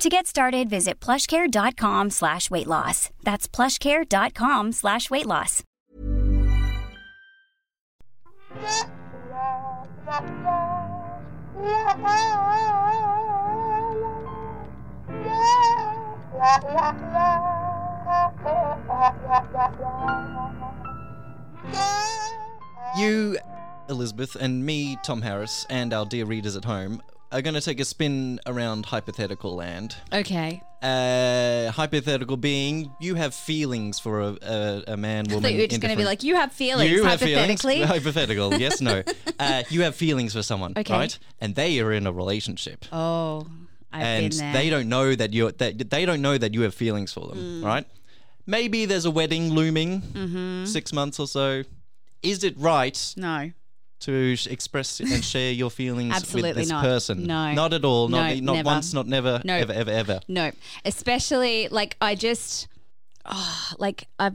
To get started, visit plushcare.com/weightloss. That's plushcare.com/weightloss. You, Elizabeth, and me, Tom Harris, and our dear readers at home are going to take a spin around hypothetical land. Okay. Hypothetical being, you have feelings for a man, woman. I thought you were just going to be like, you have feelings, you hypothetically. Have feelings. Hypothetical, yes, no. You have feelings for someone, okay, right? And they are in a relationship. Oh, I've been there. And they don't know that you have feelings for them, right? Maybe there's a wedding looming, 6 months or so. Is it right? No. To express and share your feelings with this person. No. Not at all. Not once, not never, ever. No. Especially, like, I've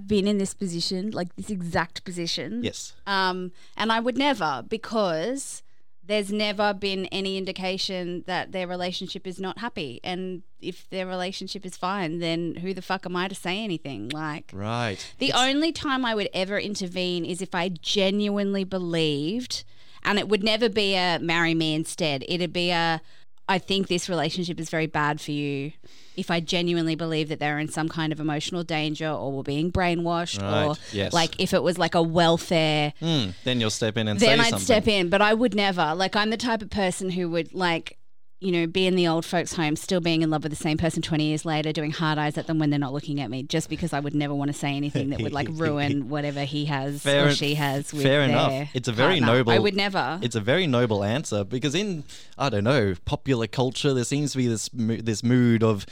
been in this position, like this exact position. Yes. And I would never, because there's never been any indication that their relationship is not happy. And if their relationship is fine, then who the fuck am I to say anything? Like, right. The only time I would ever intervene is if I genuinely believed, and it would never be a marry me instead. It'd be a, I think this relationship is very bad for you. If I genuinely believe that they're in some kind of emotional danger or were being brainwashed, right, or yes, like if it was like a welfare, then you'll step in and say something. Then I'd step in, but I would never. Like, I'm the type of person who would, like, you know, be in the old folks' home still being in love with the same person 20 years later, doing hard eyes at them when they're not looking at me, just because I would never want to say anything that would, like, ruin whatever he has or she has with their partner. Fair enough. It's a very noble... I would never. It's a very noble answer, because in, I don't know, popular culture, there seems to be this mood of...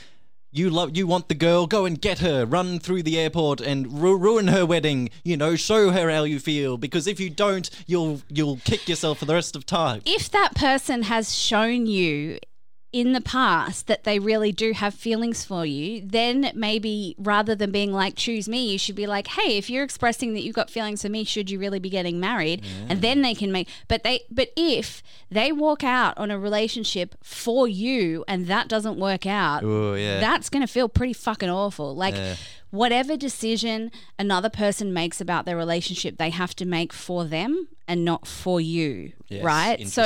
You want the girl, go and get her, run through the airport and ruin her wedding, you know, show her how you feel, because if you don't, you'll kick yourself for the rest of time. If that person has shown you in the past that they really do have feelings for you, then maybe rather than being like, choose me, you should be like, hey, if you're expressing that you've got feelings for me, should you really be getting married? Yeah. And then they can make, but if they walk out on a relationship for you and that doesn't work out, ooh, yeah, that's going to feel pretty fucking awful. Like, yeah, whatever decision another person makes about their relationship, they have to make for them and not for you, yes, right? So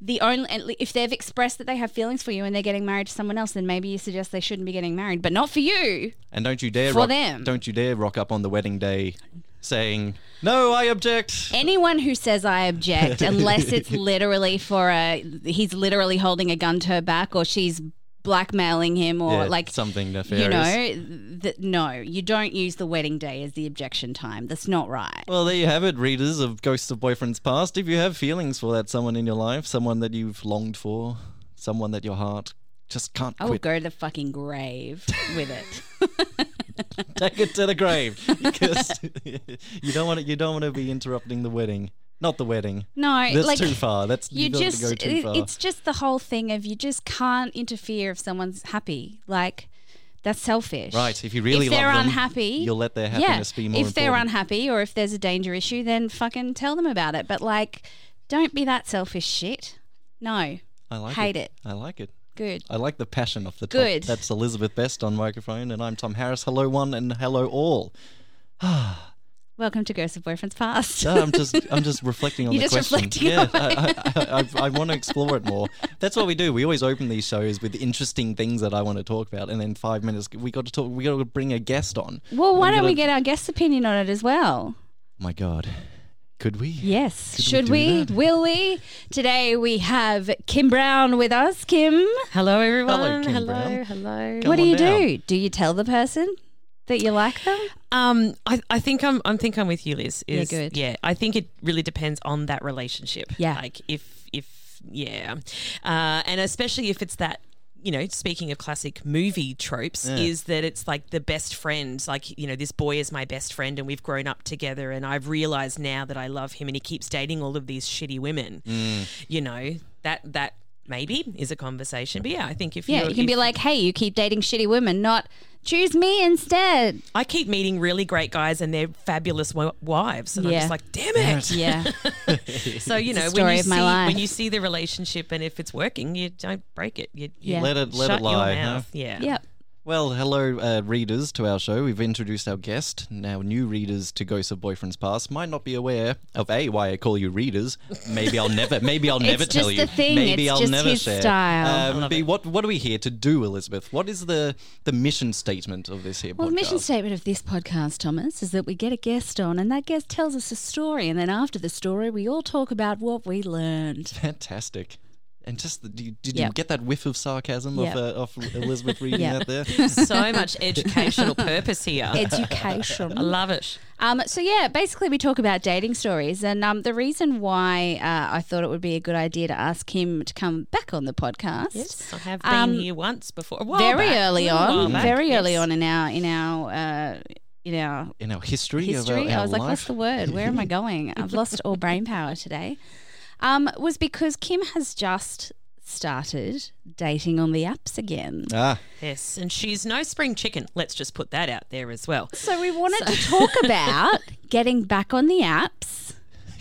if they've expressed that they have feelings for you and they're getting married to someone else, then maybe you suggest they shouldn't be getting married, but not for you. And don't you dare rock up on the wedding day saying, no, I object. Anyone who says I object, unless it's literally he's literally holding a gun to her back, or she's blackmailing him, or like something nefarious. You know, no, you don't use the wedding day as the objection time. That's not right. Well, there you have it, readers of Ghosts of Boyfriends Past. If you have feelings for that someone in your life, someone that you've longed for, someone that your heart just can't quit. I would go to the fucking grave with it. Take it to the grave, because you don't want to be interrupting the wedding. Not the wedding. No, that's like, too far. That's you don't have to go too far. It's just the whole thing of you just can't interfere if someone's happy. Like, that's selfish, right? If you really love them, if they're unhappy, you'll let their happiness be more important. If they're unhappy, or if there's a danger issue, then fucking tell them about it. But, like, don't be that selfish shit. No, I like hate it. I like it. Good. I like the passion off the top. Good. That's Elizabeth Best on microphone, and I'm Tom Harris. Hello, one, and hello all. Ah. Welcome to Ghosts of Boyfriends Past. No, I'm just reflecting on the question. You're just reflecting on it. I want to explore it more. That's what we do. We always open these shows with interesting things that I want to talk about, and then 5 minutes we got to bring a guest on. Well, why don't we get our guest's opinion on it as well? My God. Could we? Yes. Should we? Will we? Today we have Kim Brown with us. Kim. Hello, everyone. Hello, Kim Brown. Hello. What do you do? Do you tell the person that you like them? I think I'm with you, Liz. Is, yeah, good. Yeah, I think it really depends on that relationship. Yeah, like if and especially if it's that you know, speaking of classic movie tropes, is that it's like the best friend, like, you know, this boy is my best friend and we've grown up together and I've realised now that I love him and he keeps dating all of these shitty women. You know, that maybe is a conversation. But yeah, I think if you... Yeah, you can be like, hey, you keep dating shitty women, not... Choose me instead. I keep meeting really great guys and they're fabulous wives, and I'm just like, damn it. Yeah. So, you know, when you see the relationship and if it's working, you don't break it. You let it lie. Huh? Yeah. Yep. Well, hello, readers to our show. We've introduced our guest. Now, new readers to Ghosts of Boyfriends Past might not be aware of why I call you readers. Maybe I'll never tell you. It's just the thing. Maybe I'll never share. Style. What are we here to do, Elizabeth? What is the mission statement of this here podcast? Well, the mission statement of this podcast, Thomas, is that we get a guest on, and that guest tells us a story, and then after the story, we all talk about what we learned. Fantastic. And just did you get that whiff of sarcasm of Elizabeth reading out there? So much educational purpose here. Education. I love it. Basically we talk about dating stories, and the reason why I thought it would be a good idea to ask Kim to come back on the podcast. Yes, I have been here once before. Very early on in our history. Of our I was life. Like, what's the word? Where am I going? I've lost all brain power today. Was because Kim has just started dating on the apps again. Ah, yes, and she's no spring chicken. Let's just put that out there as well. So we wanted to talk about getting back on the apps.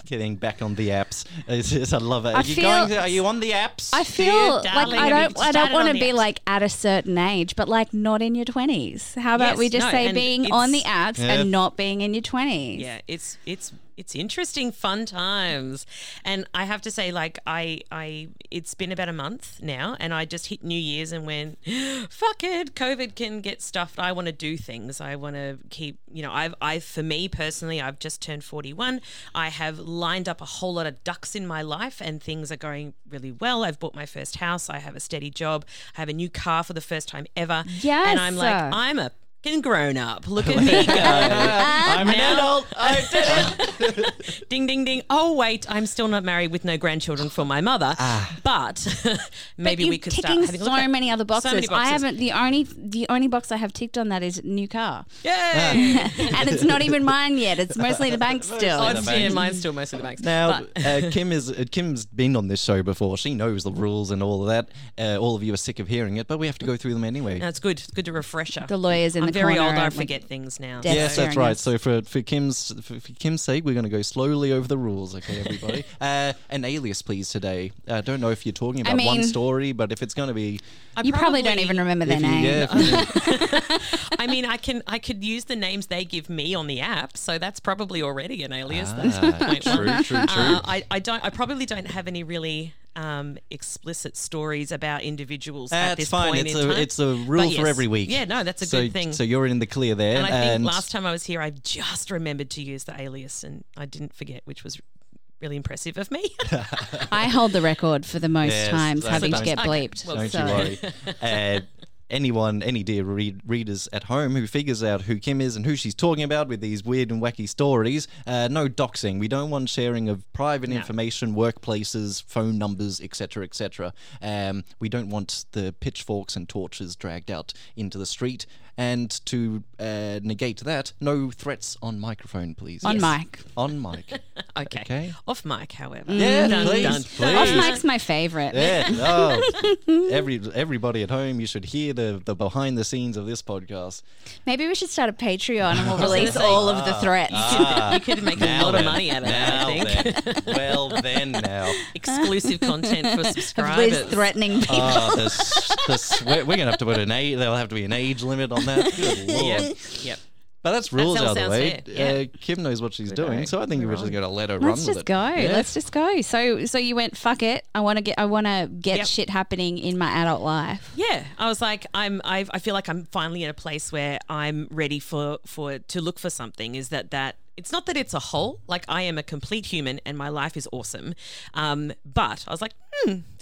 Getting back on the apps. I love it. Are you on the apps? I feel I don't want to be like at a certain age, but like not in your 20s. How about we just say being on the apps and not being in your 20s? Yeah, it's interesting, fun times. And I have to say, like, I it's been about a month now and I just hit New Year's and went, fuck it, COVID can get stuffed. I want to do things. I want to keep, you know, for me personally, I've just turned 41. I have lined up a whole lot of ducks in my life and things are going really well. I've bought my first house. I have a steady job. I have a new car for the first time ever. Yes. And I'm like, I'm a grown up. Look at me go. I'm an adult. I did it. Ding, ding, ding. Oh, wait. I'm still not married with no grandchildren for my mother. But maybe we could start having so many other boxes. So many boxes. I haven't. The only box I have ticked on that is new car. Yay! And it's not even mine yet. It's mostly the bank still. Mine's still mostly the bank. Now, Kim's been on this show before. She knows the rules and all of that. All of you are sick of hearing it, but we have to go through them anyway. No, it's good. It's good to refresh her. The lawyers in the very old. I forget things now. Yes, that's right. So for Kim's sake, we're going to go slowly over the rules, okay, everybody. An alias, please, today. I don't know if you're talking about one story, but if it's going to be, you probably don't even remember their name. I mean, I could use the names they give me on the app, so that's probably already an alias. That's true. I probably don't have any really explicit stories about individuals at this point in time. It's a rule for every week. Yeah, no, that's a good thing. So you're in the clear there. And I think last time I was here, I just remembered to use the alias and I didn't forget, which was really impressive of me. I hold the record for the most times having to get bleeped. Well, don't you worry. Any dear readers at home who figures out who Kim is and who she's talking about with these weird and wacky stories, no doxing. We don't want sharing of private information, workplaces, phone numbers, etc., etc. We don't want the pitchforks and torches dragged out into the street. And to negate that, no threats on microphone, please. On mic. Okay. Off mic, however. Yeah, please. Off mic's my favourite. Yeah. Oh, everybody at home, you should hear the behind the scenes of this podcast. Maybe we should start a Patreon and we'll release all of the threats. You could make a lot of money out of that, I think. Now. Exclusive content for subscribers. Liz threatening people. We're going to have to put an age. There'll have to be an age limit on that. Good Lord. Yep. But that's rules out of the way. Yeah. Kim knows what she's doing, so I think we're just going to let her run with it. Let's just go. So you went, fuck it. I want to get shit happening in my adult life. Yeah, I was like, I feel like I'm finally in a place where I'm ready to look for something. Is that It's not that it's a whole, like I am a complete human and my life is awesome. But I was like,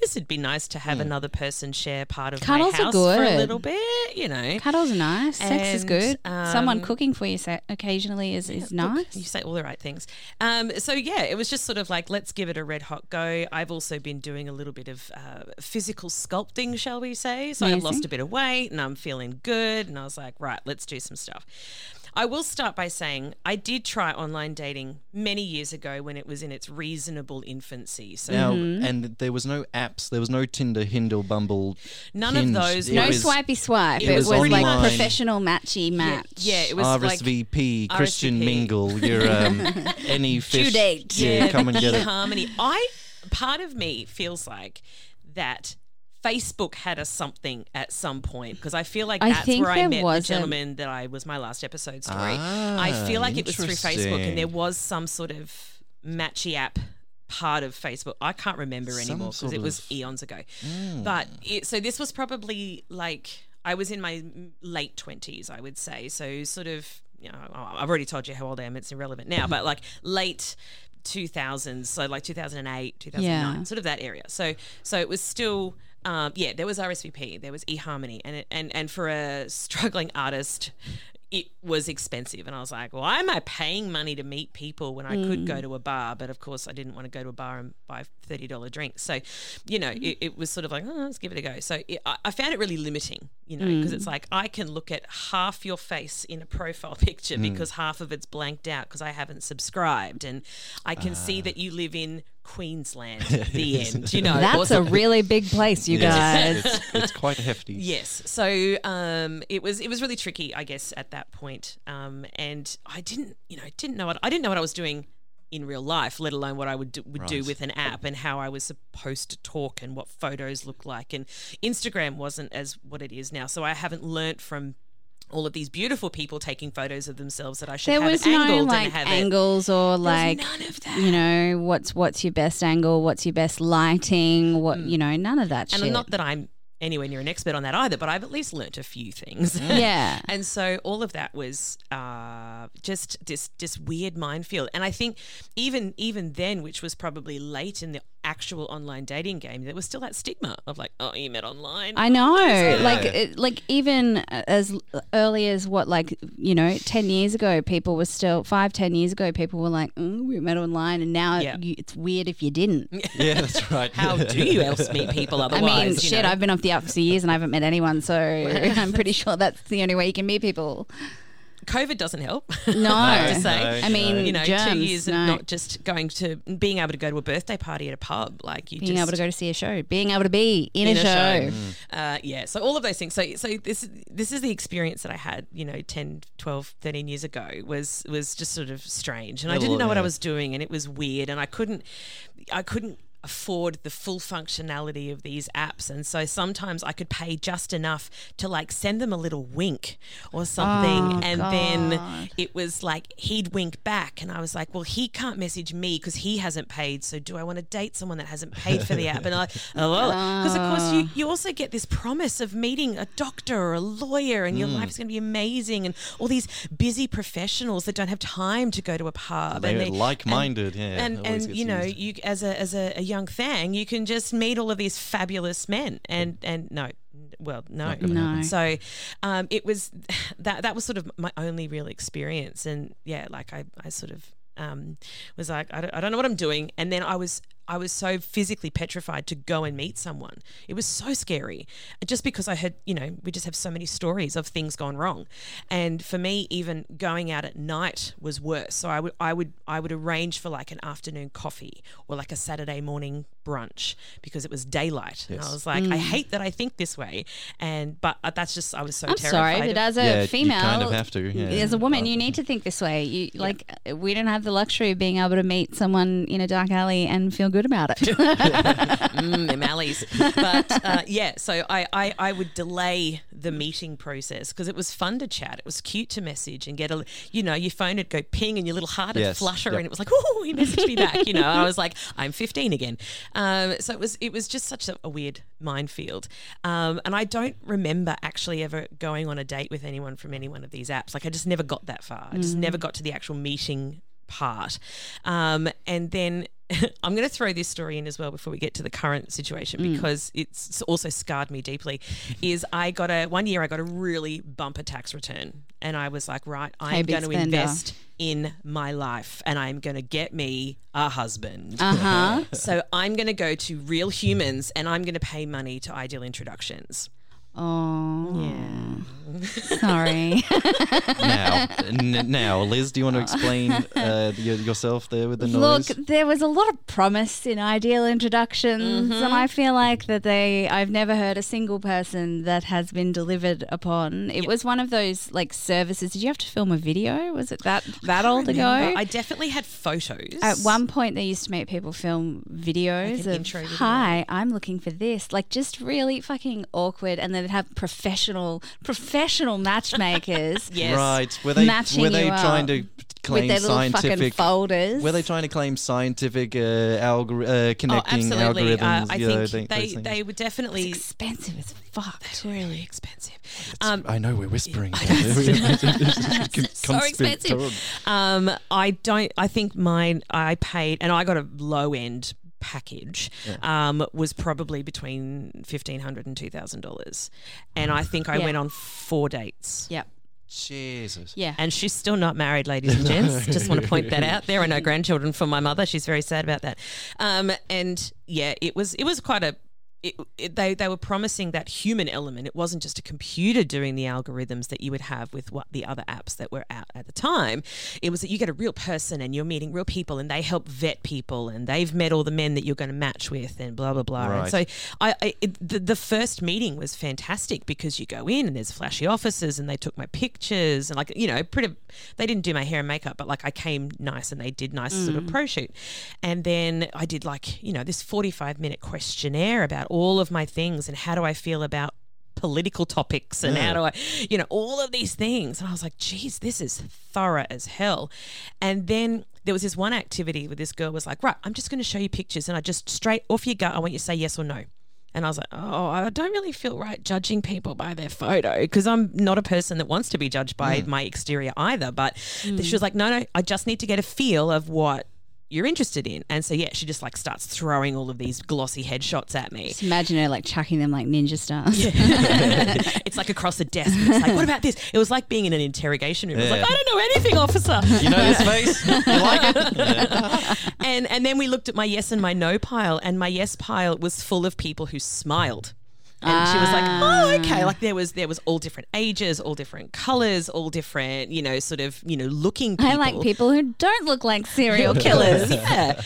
this would be nice to have another person share part of cuddles my house for a little bit, you know. Cuddles are nice. And, sex is good. Someone cooking for you occasionally is nice. Look, you say all the right things. So, yeah, it was just sort of like, let's give it a red hot go. I've also been doing a little bit of physical sculpting, shall we say. So I've lost a bit of weight and I'm feeling good. And I was like, right, let's do some stuff. I will start by saying I did try online dating many years ago when it was in its reasonable infancy. So and there was no apps, there was no Tinder, Hinge, Bumble, None of those. No swipey swipe. It was like professional matchy match. Yeah, it was RSVP, like Christian Mingle, your any fish. Due date. Yeah, come and get it. eHarmony. Part of me feels like that Facebook had us something at some point because I feel like that's where I met the gentleman that I was my last episode story. I feel like it was through Facebook and there was some sort of matchy app part of Facebook. I can't remember anymore because it was eons ago. But so this was probably like I was in my late 20s, I would say. So sort of, you know, I've already told you how old I am. It's irrelevant now, but like late 2000s, so like 2008, 2009, sort of that area. So it was still... there was RSVP, there was eHarmony, and for a struggling artist, it was expensive. And I was like, why am I paying money to meet people when I could go to a bar? But, of course, I didn't want to go to a bar and buy $30 drinks. So, you know, it was sort of like, let's give it a go. So I found it really limiting, you know, because it's like I can look at half your face in a profile picture because half of it's blanked out because I haven't subscribed. And I can see that you live in Queensland at the end, you know. That's a really big place, you guys. It's quite hefty. Yes. So it was really tricky, I guess, at that point. And I didn't know what I was doing in real life, let alone what I would do with an app and how I was supposed to talk and what photos look like. And Instagram wasn't as what it is now. So I haven't learnt from all of these beautiful people taking photos of themselves that I should have angled and have angles or like, none of that. You know, what's your best angle, what's your best lighting, what you know, none of that shit. And not that I'm anywhere near an expert on that either, but I've at least learnt a few things. Yeah. And so all of that was just this weird minefield. And I think even then, which was probably late in the actual online dating game, there was still that stigma of like, oh, you met online. I know. Yeah. Like even as early as 10 years ago, people were still 10 years ago, people were like, we met online. And now it's weird if you didn't. Yeah, that's right. How do you else meet people otherwise? I mean, I've been off the app for years and I haven't met anyone. So I'm pretty sure that's the only way you can meet people. COVID doesn't help. No. I mean, you know, germs, 2 years of not just being able to go to a birthday party at a pub. Like you being able to go to see a show, being able to be in a show. So all of those things. So this is the experience that I had, you know, 10, 12, 13 years ago was just sort of strange. And I didn't know what I was doing and it was weird and I couldn't afford the full functionality of these apps, and so sometimes I could pay just enough to like send them a little wink or something, then it was like he'd wink back and I was like, well, he can't message me because he hasn't paid, so do I want to date someone that hasn't paid for the app? And I'm like, because of course you also get this promise of meeting a doctor or a lawyer and your life's going to be amazing and all these busy professionals that don't have time to go to a pub. They're like-minded, and you know, you as a young thang, you can just meet all of these fabulous men and no. So it was that was sort of my only real experience, and I sort of was like, I don't know what I'm doing. And then I was so physically petrified to go and meet someone. It was so scary, just because I had, you know, we just have so many stories of things gone wrong. And for me, even going out at night was worse. So I would arrange for like an afternoon coffee or like a Saturday morning brunch because it was daylight. Yes. And I was like, I hate that I think this way. But that's just, I was so terrified. I'm sorry, but as a female, you kind of have to. Yeah. As a woman, you need to think this way. We don't have the luxury of being able to meet someone in a dark alley and feel good about it. Them alleys. But so I would delay the meeting process because it was fun to chat. It was cute to message and get a, you know, your phone would go ping and your little heart would flutter and it was like, oh, he messaged me back, you know. And I was like, I'm 15 again. So it was just such a weird minefield. And I don't remember actually ever going on a date with anyone from any one of these apps. Like I just never got that far. I just never got to the actual meeting part. And then I'm going to throw this story in as well before we get to the current situation, because it's also scarred me deeply, is one year I got a really bumper tax return, and I was like, right, I'm going to invest in my life and I'm going to get me a husband. Uh-huh. So I'm going to go to Real Humans and I'm going to pay money to Ideal Introductions. Oh, yeah. Sorry. Now, Liz, do you want to explain yourself there with the noise? Look, there was a lot of promise in Ideal Introductions, and I feel like that I've never heard a single person that has been delivered upon. It was one of those like services. Did you have to film a video? Was it that old ago? I definitely had photos. At one point, they used to make people film videos of, "Hi, I'm looking for this," like just really fucking awkward, and then have professional matchmakers. Yes. Right. Were they trying to claim with their scientific fucking folders? Were they trying to claim scientific connecting algorithms? I think they were definitely. It's expensive as fuck. They were really expensive. I know we're whispering. It's so expensive. I paid, and I got a low end package, was probably between $1,500 and $2,000, and I think I went on 4 dates. Yep. Jesus. Yeah. And she's still not married, ladies and gents. Just want to point that out. There are no grandchildren for my mother. She's very sad about that. And yeah, it was quite a. They were promising that human element. It wasn't just a computer doing the algorithms that you would have with what the other apps that were out at the time. It was that you get a real person and you're meeting real people, and they help vet people, and they've met all the men that you're going to match with, and blah blah blah. Right. And so the first meeting was fantastic because you go in and there's flashy offices, and they took my pictures, and like, you know, they didn't do my hair and makeup, but like I came nice and they did nice sort of pro shoot, and then I did, like, you know, this 45-minute questionnaire about all of my things and how do I feel about political topics and how do I, you know, all of these things. And I was like, geez, this is thorough as hell. And then there was this one activity where this girl was like, right, I'm just going to show you pictures, and I just straight off your gut, I want you to say yes or no. And I was like, oh, I don't really feel right judging people by their photo, because I'm not a person that wants to be judged by my exterior either. But she was like, no, I just need to get a feel of what you're interested in. And so yeah, she just like starts throwing all of these glossy headshots at me. Just imagine her like chucking them like ninja stars. Yeah. It's like across the desk. It's like, what about this? It was like being in an interrogation room. It was like, I don't know anything, officer. You know this face? You like it? Yeah. And then we looked at my yes and my no pile, and my yes pile was full of people who smiled. And she was like, oh, okay. Like there was all different ages, all different colours, all different, you know, sort of, you know, looking people. I like people who don't look like serial killers. Yeah.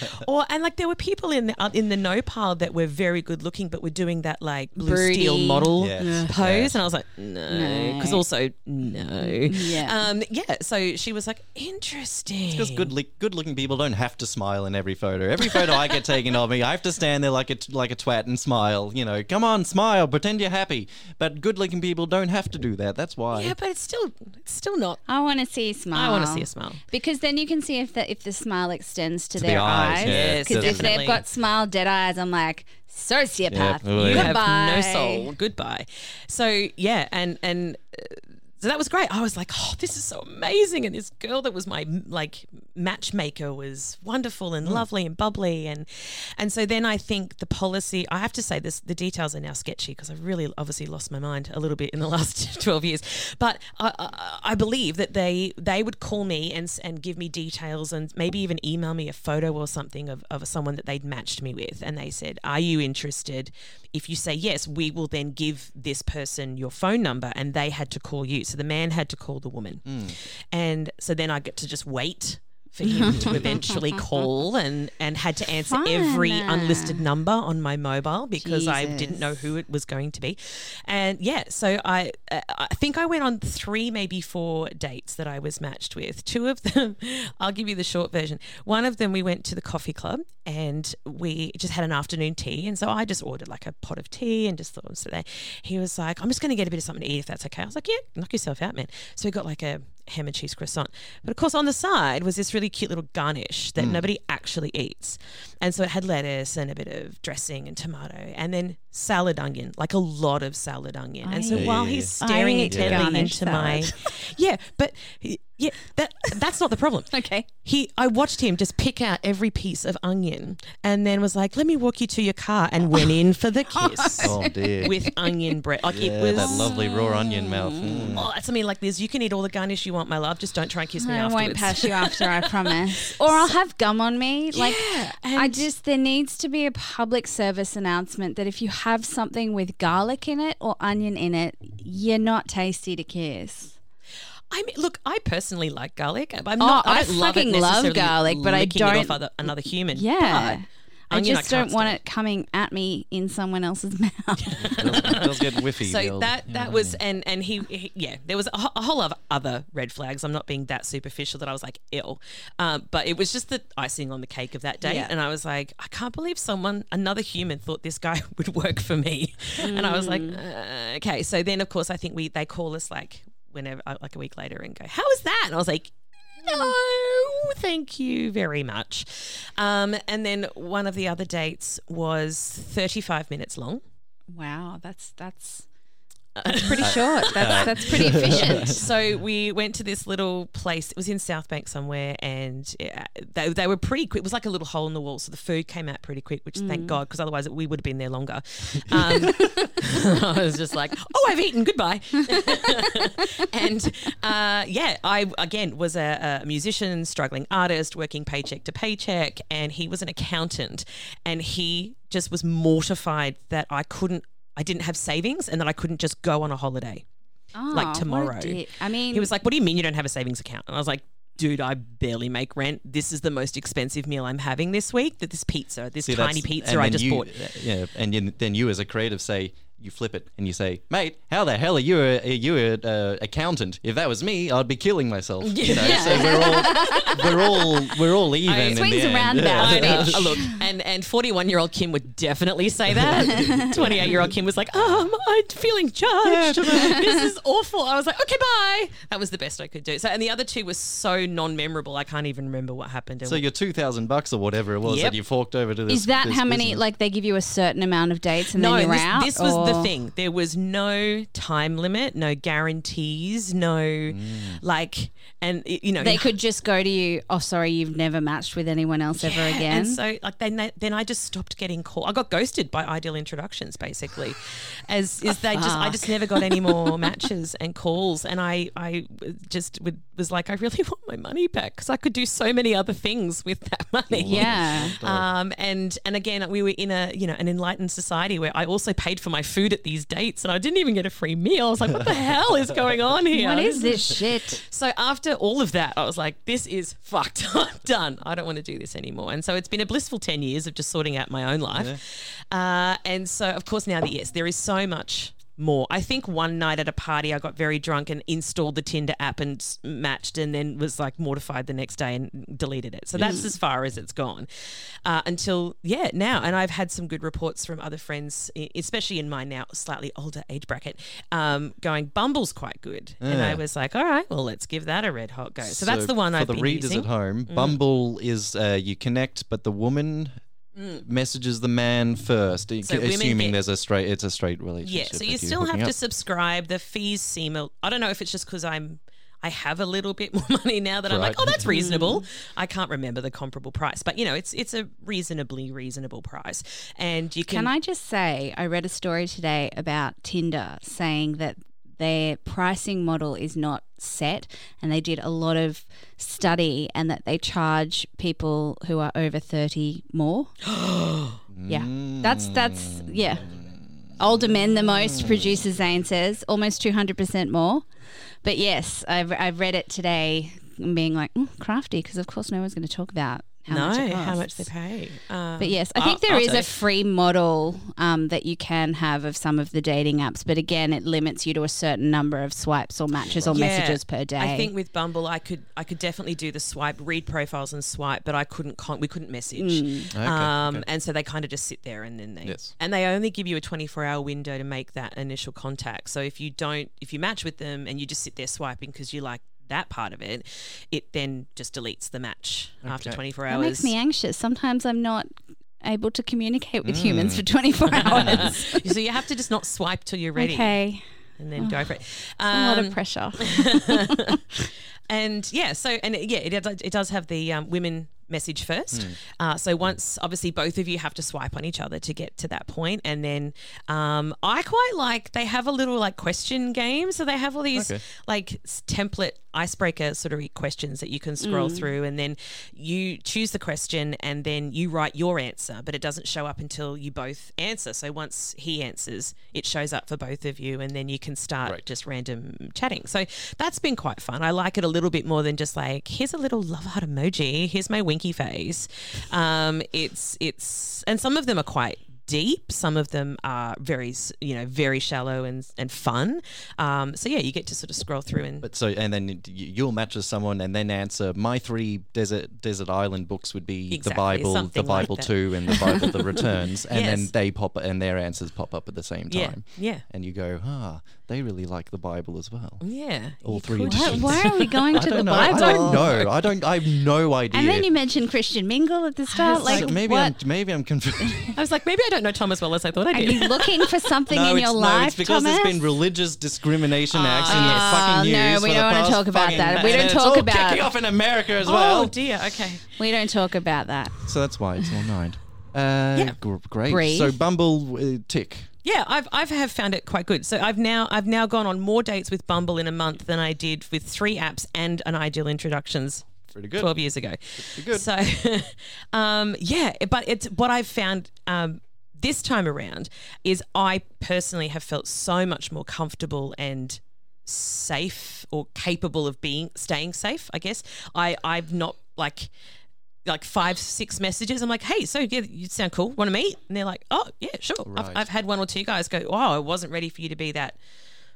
And like there were people in the no pile that were very good looking but were doing that like blue steel model pose. And I was like, no. Because also, no. Yeah. So she was like, interesting. Because good looking people don't have to smile in every photo. Every photo I get taken of me, I have to stand there like a twat and smile. You know, come on, smile. Pretend you're happy, but good-looking people don't have to do that. That's why. Yeah, but it's still not. I want to see a smile. Because then you can see if the smile extends to their eyes. Yes, because if they've got smile dead eyes, I'm like, sociopath. Yep. You have no soul. Goodbye. So yeah, so that was great. I was like, oh, this is so amazing. And this girl that was my like matchmaker was wonderful and lovely and bubbly. And so then I think the policy, I have to say this, the details are now sketchy because I've really obviously lost my mind a little bit in the last 12 years. But I believe that they would call me and give me details and maybe even email me a photo or something of someone that they'd matched me with. And they said, are you interested? If you say yes, we will then give this person your phone number, and they had to call you. So the man had to call the woman. And so then I get to just wait for him to eventually call and had to answer every unlisted number on my mobile because I didn't know who it was going to be. And yeah, so I think I went on 3, maybe 4 dates that I was matched with. 2 of them, I'll give you the short version. One of them, we went to the coffee club and we just had an afternoon tea. And so I just ordered like a pot of tea and just thought I'd sit there. He was like, I'm just going to get a bit of something to eat if that's okay. I was like, yeah, knock yourself out, man. So we got like a ham and cheese croissant, but of course on the side was this really cute little garnish that nobody actually eats, and so it had lettuce and a bit of dressing and tomato and then salad onion, like a lot of salad onion. And so while he's staring intently into my but Yeah, that's not the problem. Okay. I watched him just pick out every piece of onion and then was like, let me walk you to your car, and went in for the kiss. Oh, dear. With onion bread. Like, yeah, it was that lovely raw onion mouth. Mm. Oh, that's something like this. You can eat all the garnish you want, my love. Just don't try and kiss me afterwards. I won't pass you after, I promise. Or I'll have gum on me. Like, yeah, there needs to be a public service announcement that if you have something with garlic in it or onion in it, you're not tasty to kiss. I mean, look, I personally like garlic. I don't love garlic, but I don't off another human. Yeah, I just don't want it coming at me in someone else's mouth. It does get whiffy. So that was, and he there was a whole lot of other red flags. I'm not being that superficial that I was like, ew. But it was just the icing on the cake of that day. Yeah. And I was like, I can't believe another human thought this guy would work for me. Mm. And I was like, okay. So then, of course, I think they call us like, whenever, like a week later, and go, how was that? And I was like, no, thank you very much. And then one of the other dates was 35 minutes long. Wow, that's pretty short. That's pretty efficient. So we went to this little place. It was in South Bank somewhere, and they were pretty quick. It was like a little hole in the wall, so the food came out pretty quick, which thank God, because otherwise we would have been there longer. I was just like, oh, I've eaten, goodbye. And I again was a musician, struggling artist, working paycheck to paycheck, and he was an accountant, and he just was mortified that I didn't have savings and that I couldn't just go on a holiday like tomorrow. I mean, he was like, what do you mean you don't have a savings account? And I was like, dude, I barely make rent. This is the most expensive meal I'm having this week, this tiny pizza I just bought. Yeah, and then you as a creative say, you flip it and you say, mate, how the hell are you an accountant? If that was me, I'd be killing myself. You know? Yeah. So we're all even. It swings around that. Look, and 41-year-old Kim would definitely say that. 28-year-old Kim was like, I'm feeling judged. Yeah. This is awful. I was like, okay, bye. That was the best I could do. So, and the other two were so non-memorable, I can't even remember what happened. So your $2,000 or whatever it was that you forked over to this. Is that how many? Business? Like they give you a certain amount of dates and then you're out. This was the thing. There was no time limit, no guarantees, they could just go to you, oh, sorry, you've never matched with anyone else ever again. And so like then I just stopped getting calls. I got ghosted by Ideal Introductions basically. I just never got any more matches and calls, and I just was like, I really want my money back because I could do so many other things with that money. Yeah. And again, we were in an enlightened society where I also paid for my food at these dates and I didn't even get a free meal. I was like, what the hell is going on here? What is this shit? So after all of that, I was like, this is fucked. I'm done. I don't want to do this anymore. And so it's been a blissful 10 years of just sorting out my own life. Yeah. And so, of course, now there is so much more. I think one night at a party I got very drunk and installed the Tinder app and matched, and then was like mortified the next day and deleted it. So that's as far as it's gone until now. And I've had some good reports from other friends, especially in my now slightly older age bracket, going Bumble's quite good. Yeah. And I was like, all right, well, let's give that a red hot go. So that's the one I've been using. For the readers at home, Bumble is you connect, but the woman messages the man first, so assuming it's a straight relationship. Yeah, so you still have to subscribe. The fees seem I don't know if it's just because I have a little bit more money now that I'm like, oh, that's reasonable. I can't remember the comparable price, but it's a reasonable price. And you can I just say, I read a story today about Tinder saying that their pricing model is not set, and they did a lot of study, and that they charge people who are over 30 more. Yeah. That's yeah. Older men the most, producer Zane says, almost 200% more. But yes, I've read it today and being like, crafty, because of course no one's going to talk about how much they pay. But yes, I think there is a free model that you can have of some of the dating apps, but again, it limits you to a certain number of swipes or matches or messages per day. I think with Bumble, I could definitely do the swipe, read profiles and swipe, but I couldn't. We couldn't message. Okay, and so they kind of just sit there, and then they only give you a 24-hour window to make that initial contact. So if you match with them and you just sit there swiping because you like that part of it, it then just deletes the match after 24 hours. That makes me anxious. Sometimes I'm not able to communicate with humans for 24 hours. So you have to just not swipe till you're ready. Okay. And then go for it. It's a lot of pressure. And yeah, so and yeah, it does have the women message first. So once, obviously, both of you have to swipe on each other to get to that point. And then I quite like, they have a little like question game. So they have all these like template icebreaker sort of questions that you can scroll through, and then you choose the question and then you write your answer, but it doesn't show up until you both answer. So once he answers, it shows up for both of you, and then you can start just random chatting. So that's been quite fun. I like it a little bit more than just like, here's a little love heart emoji, here's my winky face. It's and some of them are quite deep, some of them are very, you know, very shallow and fun. So yeah, you get to sort of scroll through and. But so and then you'll match with someone and then answer. My three desert island books would be the Bible 2, and the Bible The Returns, and then they pop and their answers pop up at the same time. Yeah, and you go, they really like the Bible as well. Yeah, all three editions. Why are we going to the Bible? I don't know. I have no idea. And then you mentioned Christian Mingle at the start. Like maybe I'm confused. I was like, maybe I don't know Tom as well as I thought I did. Are you looking for something in your life, it's because Thomas? There's been religious discrimination acts in the fucking news. No, we don't want to talk about that. We don't talk about it. It's kicking off in America as well. Oh, dear. Okay. We don't talk about that. So that's why it's all night. Great. Breathe. So Bumble, tick. Yeah, I've found it quite good. So I've now gone on more dates with Bumble in a month than I did with three apps and an Ideal Introductions. Pretty good. 12 years ago. Pretty good. So, yeah, but it's what I've found this time around is I personally have felt so much more comfortable and safe, or capable of staying safe, I guess. I've not like 5-6 messages. I'm like, hey, so yeah, you sound cool. Want to meet? And they're like, oh yeah, sure. Right. I've had one or two guys go, wow, I wasn't ready for you to be that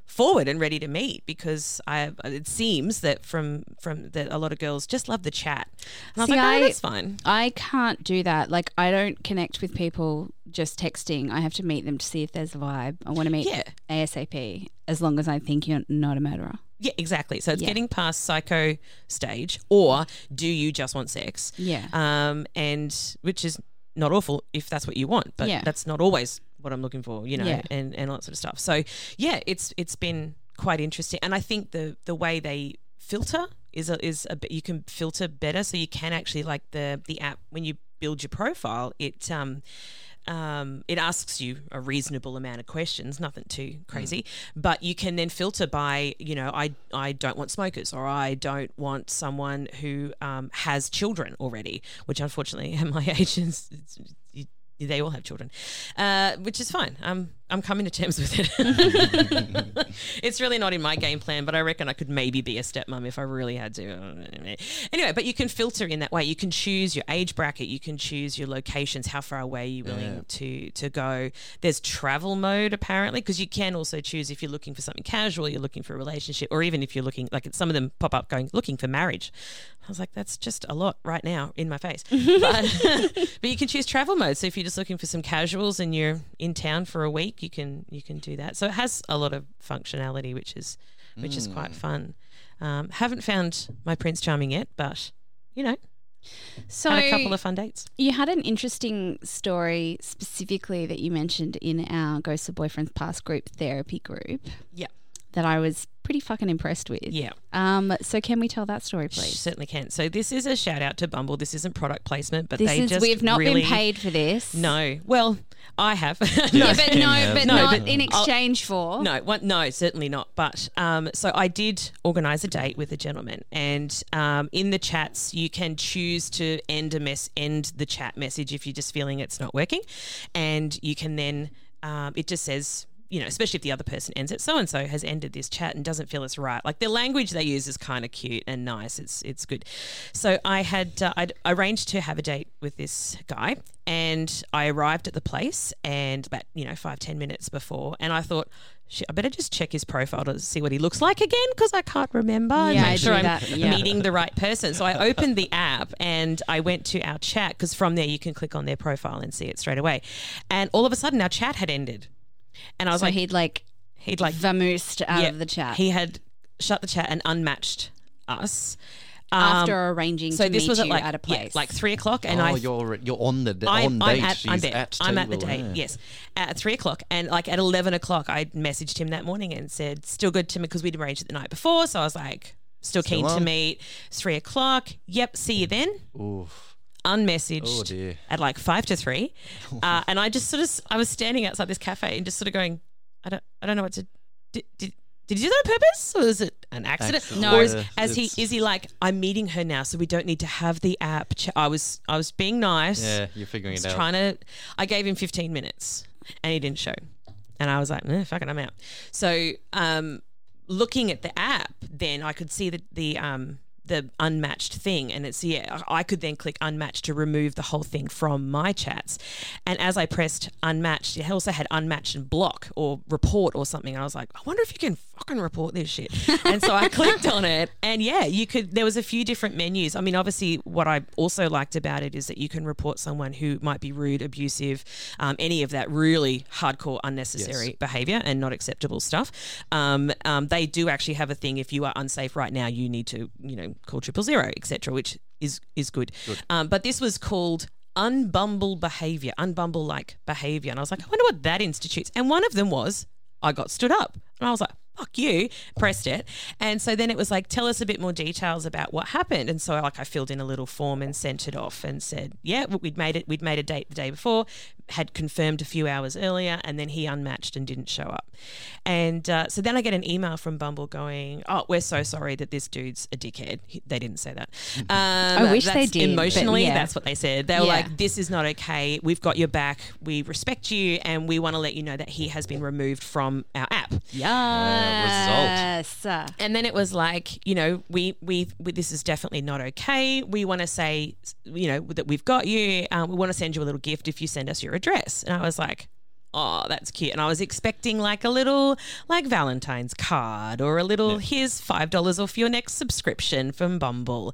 forward and ready to meet, because it seems that from that a lot of girls just love the chat. And I was like, oh, that's fine. I can't do that. Like, I don't connect with people just texting. I have to meet them to see if there's a vibe. I want to meet ASAP, as long as I think you're not a murderer. Yeah, exactly. So it's getting past psycho stage, or do you just want sex? Yeah. And which is not awful if that's what you want, but that's not always what I'm looking for, you know, and all that sort of stuff. So yeah, it's been quite interesting, and I think the way they filter is a bit, you can filter better, so you can actually, like, the app, when you build your profile, it asks you a reasonable amount of questions, nothing too crazy, but you can then filter by, you know, I don't want smokers, or I don't want someone who has children already, which unfortunately at my age is. They all have children, which is fine. I'm coming to terms with it. It's really not in my game plan, but I reckon I could maybe be a stepmom if I really had to. Anyway, but you can filter in that way. You can choose your age bracket. You can choose your locations, how far away you're willing to go. There's travel mode, apparently, because you can also choose if you're looking for something casual, you're looking for a relationship, or even if you're looking, like, some of them pop up going, looking for marriage. I was like, that's just a lot right now in my face. But you can choose travel mode. So if you're just looking for some casuals and you're in town for a week, you can do that. So it has a lot of functionality, which is quite fun. Haven't found my Prince Charming yet, but, you know, so had a couple of fun dates. You had an interesting story specifically that you mentioned in our Ghosts of Boyfriends Past group therapy group. Yeah. That I was pretty fucking impressed with. Yeah. So can we tell that story, please? Certainly can. So this is a shout out to Bumble. This isn't product placement, but we've not been paid for this. No. Well, I have. But not in exchange for. No, certainly not. But so I did organise a date with a gentleman, and in the chats you can choose to end the chat message if you're just feeling it's not working, and you can then it just says, you know, especially if the other person ends it, so-and-so has ended this chat and doesn't feel it's right. Like, the language they use is kind of cute and nice. It's good. So I had I'd arranged to have a date with this guy, and I arrived at the place and about, you know, 5-10 minutes before, and I thought, I better just check his profile to see what he looks like again, because I can't remember. Yeah, make sure I'm meeting the right person. So I opened the app and I went to our chat, because from there you can click on their profile and see it straight away. And all of a sudden our chat had ended. And I was he'd vamoosed out of the chat. He had shut the chat and unmatched us. After arranging to meet you at a place. Yeah, like 3 o'clock. And you're on the date. I'm at the date, yes. At 3 o'clock, and like at 11 o'clock I messaged him that morning and said, still good to me, because we'd arranged it the night before. So I was like, Still keen on. To meet. 3:00. Yep. See you then. Oof. Unmessaged at like 2:55. And I just sort of, I was standing outside this cafe and just sort of going, I don't know what to do. Did you do that on purpose, or is it an accident? No. Or is he like, I'm meeting her now, so we don't need to have the app. I was being nice. Yeah, you're figuring it out. I gave him 15 minutes, and he didn't show. And I was like, fuck it, I'm out. So looking at the app, then I could see the unmatched thing, and it's I could then click unmatched to remove the whole thing from my chats. And as I pressed unmatched, it also had unmatched and block or report or something. I was like, I wonder if you can fucking report this shit. And so I clicked on it, and there was a few different menus. I mean, obviously what I also liked about it is that you can report someone who might be rude, abusive, any of that really hardcore unnecessary behavior and not acceptable stuff. They do actually have a thing, if you are unsafe right now, you need to, call 000, etc., which is good. But this was called unbumble-like behaviour. And I was like, I wonder what that institutes. And one of them was, I got stood up. And I was like, fuck you, pressed it. And so then it was like, tell us a bit more details about what happened. And so I filled in a little form and sent it off and said, yeah, we'd made a date the day before, had confirmed a few hours earlier, and then he unmatched and didn't show up. And so then I get an email from Bumble going, oh, we're so sorry that this dude's a dickhead. They didn't say that. I wish they did. Emotionally, that's what they said. They were like, this is not okay. We've got your back. We respect you, and we want to let you know that he has been removed from our app. Yeah. Result. And then it was like, we this is definitely not okay. We want to say, that we've got you. We want to send you a little gift if you send us your address. And I was like, oh, that's cute. And I was expecting like a little Valentine's card or a little here's $5 off your next subscription from Bumble.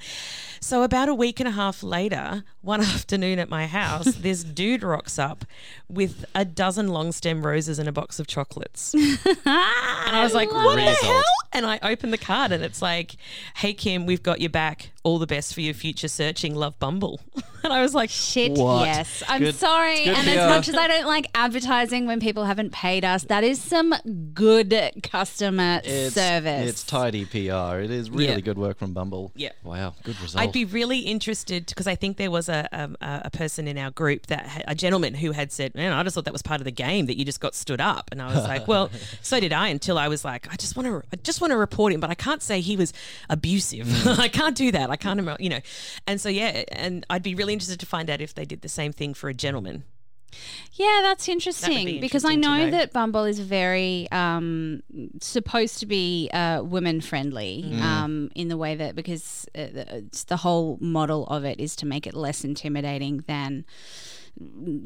So about a week and a half later, one afternoon at my house, this dude rocks up with a dozen long stem roses and a box of chocolates. And I was like, what the hell? And I opened the card and it's like, hey, Kim, we've got your back. All the best for your future searching. Love, Bumble. And I was like, shit, what? Yes. I'm good. Sorry. It's and as much as I don't like advertising when people haven't paid us, that is some good customer service. It's tidy PR. It is really good work from Bumble. Yeah. Wow. Good result. I'd be really interested, because I think there was a person in our group, a gentleman who had said, man, I just thought that was part of the game, that you just got stood up. And I was like, well, so did I, until I was like, I just want to report him, but I can't say he was abusive. I can't do that. I can't remember, And so, and I'd be really interested to find out if they did the same thing for a gentleman. Yeah, that's interesting, because I know that Bumble is very supposed to be women friendly in the way that, because it's the whole model of it is to make it less intimidating than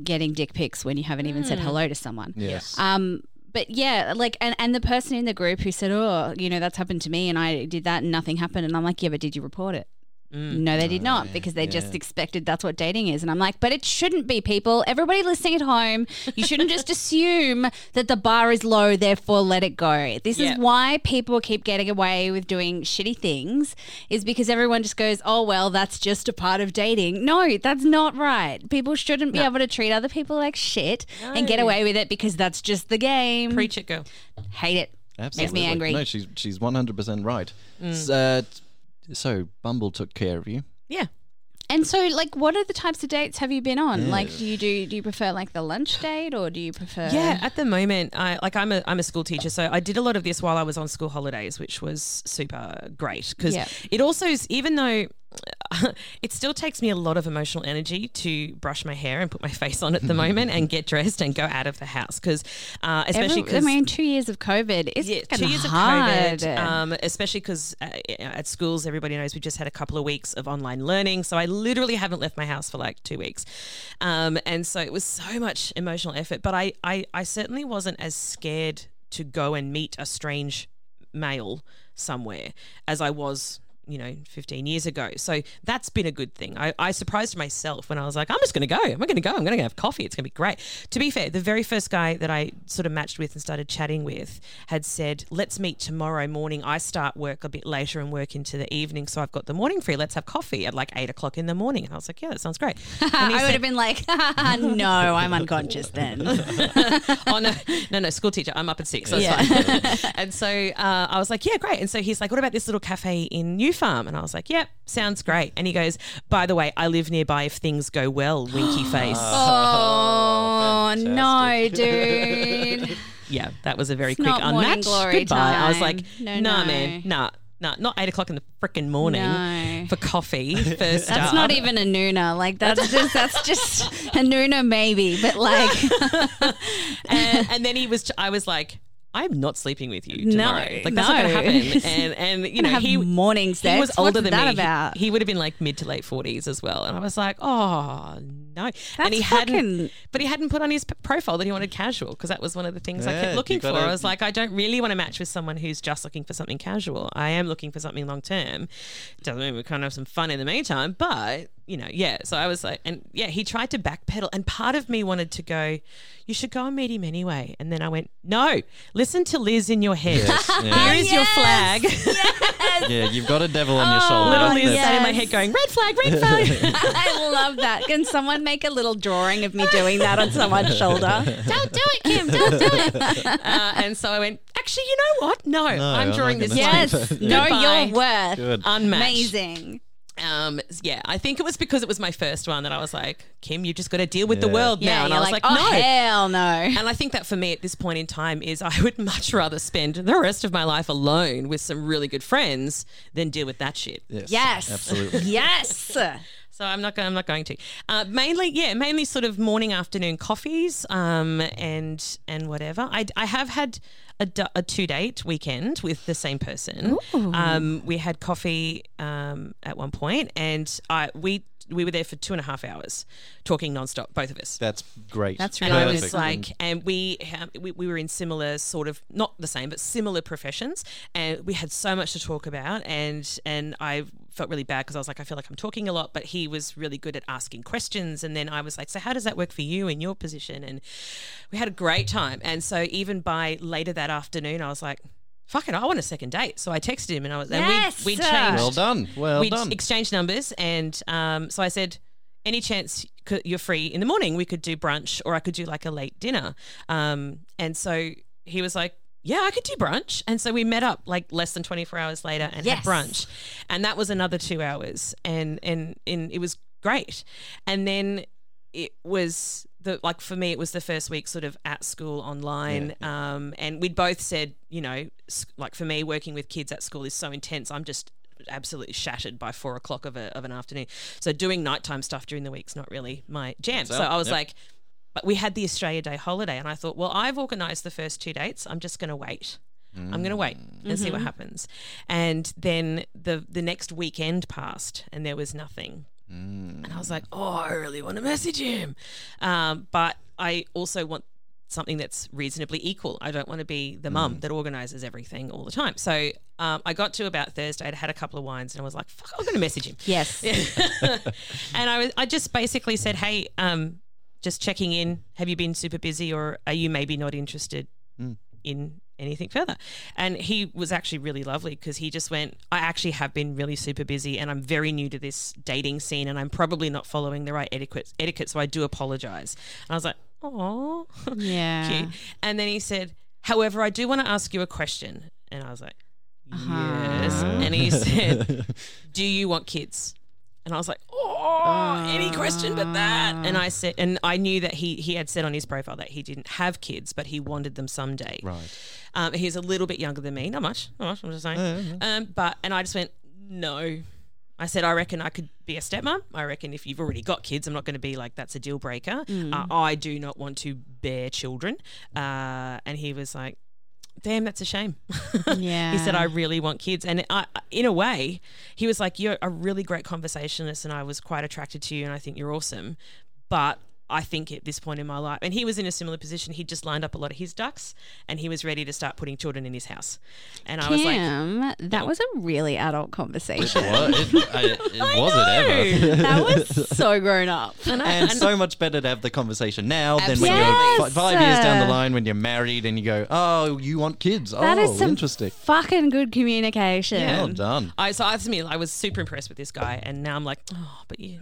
getting dick pics when you haven't even said hello to someone. Yes. But yeah, like, and the person in the group who said, oh, that's happened to me and I did that and nothing happened. And I'm like, yeah, but did you report it? No, they did not, because they just expected that's what dating is. And I'm like, but it shouldn't be, people. Everybody listening at home, you shouldn't just assume that the bar is low, therefore let it go. This is why people keep getting away with doing shitty things, is because everyone just goes, oh, well, that's just a part of dating. No, that's not right. People shouldn't be able to treat other people like shit and get away with it because that's just the game. Preach it, girl. Hate it. Absolutely. Makes me angry. No, she's 100% right. So Bumble took care of you. Yeah. And so, like, what are the types of dates have you been on? Yeah. Like, do you prefer like the lunch date, or do you prefer? Yeah, at the moment, I'm a school teacher, so I did a lot of this while I was on school holidays, which was super great, because it also is, even though it still takes me a lot of emotional energy to brush my hair and put my face on at the moment and get dressed and go out of the house, because especially because 2 years of COVID is hard. Especially because at schools, everybody knows we just had a couple of weeks of online learning, so I literally haven't left my house for like 2 weeks, and so it was so much emotional effort. But I certainly wasn't as scared to go and meet a strange male somewhere as I was you know, 15 years ago. So that's been a good thing. I surprised myself when I was like, I'm just going to go. I'm going to go. I'm going to have coffee. It's going to be great. To be fair, the very first guy that I sort of matched with and started chatting with had said, let's meet tomorrow morning. I start work a bit later and work into the evening, so I've got the morning free. Let's have coffee at like 8 o'clock in the morning. And I was like, yeah, that sounds great. And I would have been like, no, I'm unconscious then. Oh, no, school teacher. I'm up at 6. That's fine. And so I was like, yeah, great. And so he's like, what about this little cafe in New Farm? And I was like, yep, sounds great. And he goes, by the way, I live nearby if things go well, winky face. Oh no, dude. Yeah, that was a very quick unmatched goodbye. Time. I was like, nah, not 8 o'clock in the frickin' morning for coffee. First, that's not even a nooner. Like that's just a nooner maybe. But like, and then I was like, I'm not sleeping with you tomorrow. No, like that's not going to happen. And you know, he morning sex. He was older than me. About? He would have been like mid to late 40s as well. And I was like, oh no. That's and he hadn't, but he hadn't put on his profile that he wanted casual, because that was one of the things I kept looking for. I was like, I don't really want to match with someone who's just looking for something casual. I am looking for something long term. Doesn't mean we can't have some fun in the meantime, but. You know, yeah. So I was like, and yeah, he tried to backpedal, and part of me wanted to go, you should go and meet him anyway. And then I went, no, listen to Liz in your head. Yes, yes. Here is your flag. Yes. Yeah, you've got a devil on your shoulder. Little Liz sat in my head going, red flag, red flag. I love that. Can someone make a little drawing of me doing that on someone's shoulder? Don't do it, Kim. Don't do it. And so I went, actually, you know what? No, I'm drawing this. Yes. Know your worth. Good. Unmatched. Amazing. Yeah, I think it was because it was my first one that I was like, Kim, you just got to deal with the world now. And I was like, oh, no. Hell no. And I think that for me at this point in time is I would much rather spend the rest of my life alone with some really good friends than deal with that shit. Yes. Absolutely. Yes. So I'm not going to. Mainly sort of morning, afternoon coffees and whatever. I have had a 2-date weekend with the same person. We had coffee at one point, and we were there for 2.5 hours talking nonstop, both of us. That's great. That's really perfect. I was like, and we were in similar sort of, not the same, but similar professions, and we had so much to talk about, and I felt really bad because I was like, I feel like I'm talking a lot, but he was really good at asking questions. And then I was like, so how does that work for you in your position? And we had a great time. And so even by later that afternoon, I was like, fuck it, I want a second date. So I texted him and I was, and we changed. Well done. We exchanged numbers. And so I said, any chance you're free in the morning? We could do brunch, or I could do like a late dinner. And so he was like, yeah, I could do brunch. And so we met up like less than 24 hours later and had brunch. And that was another 2 hours. And it was great. And then it was for me, it was the first week sort of at school online. Yeah. And we'd both said, you know, like for me, working with kids at school is so intense. I'm just absolutely shattered by 4 o'clock of an afternoon. So doing nighttime stuff during the week's not really my jam. So I was like, but we had the Australia Day holiday, and I thought, well, I've organised the first 2 dates. I'm just going to wait. I'm going to wait and see what happens. And then the next weekend passed and there was nothing. And I was like, oh, I really want to message him. But I also want something that's reasonably equal. I don't want to be the mum that organises everything all the time. So I got to about Thursday. I'd had a couple of wines and I was like, fuck, I'm going to message him. Yes. And I just basically said, hey, just checking in, have you been super busy, or are you maybe not interested in anything further? And he was actually really lovely, because he just went, I actually have been really super busy and I'm very new to this dating scene and I'm probably not following the right etiquette, so I do apologise. And I was like, oh, yeah. Cute. And then he said, however, I do want to ask you a question. And I was like, yes. And he said, do you want kids? And I was like, any question but that. And I said, and I knew that he had said on his profile that he didn't have kids, but he wanted them someday. Right. He's a little bit younger than me, not much. I'm just saying. And I just went, no. I said, I reckon I could be a stepmom. I reckon if you've already got kids, I'm not going to be like, that's a deal breaker. I do not want to bear children. And he was like, damn, that's a shame. Yeah. He said, I really want kids. And in a way, he was like, you're a really great conversationalist and I was quite attracted to you and I think you're awesome, but I think at this point in my life, and he was in a similar position, he'd just lined up a lot of his ducks and he was ready to start putting children in his house. And I was like, that was a really adult conversation. It was. That was so grown up. And so much better to have the conversation now than when you're 5 years down the line when you're married and you go, oh, you want kids. That is some interesting. Fucking good communication. Yeah. Well done. I was super impressed with this guy, and now I'm like,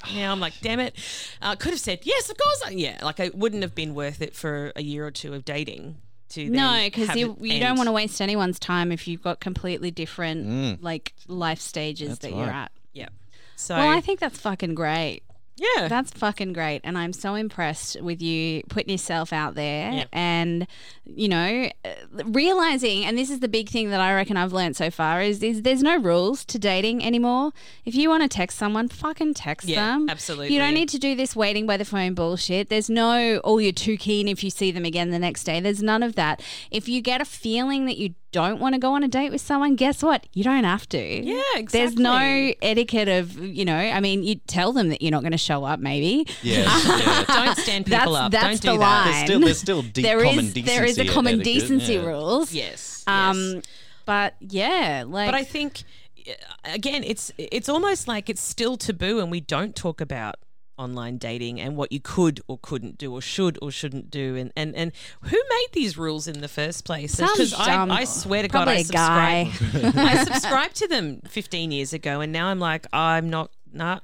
now I'm like, damn it. I could have said, yes, of course. It wouldn't have been worth it for a year or two of dating to because you don't want to waste anyone's time if you've got completely different life stages you're at. Yeah. So I think that's fucking great. Yeah. That's fucking great, and I'm so impressed with you putting yourself out there and, realising, and this is the big thing that I reckon I've learned so far, is there's no rules to dating anymore. If you want to text someone, fucking text them. Absolutely. You don't need to do this waiting by the phone bullshit. There's no, you're too keen if you see them again the next day. There's none of that. If you get a feeling that you don't want to go on a date with someone, guess what? You don't have to. Yeah, exactly. There's no etiquette of, you tell them that you're not going to show up maybe. Yes, yeah. Don't stand people up. That's don't do the line. That. There's still deep common decency. There is a common decency rules. Yes. But yeah, like. But I think, again, it's almost like it's still taboo and we don't talk about online dating and what you could or couldn't do or should or shouldn't do and who made these rules in the first place? Because I swear to God, I subscribed to them 15 years ago and now I'm like, I'm not, nah.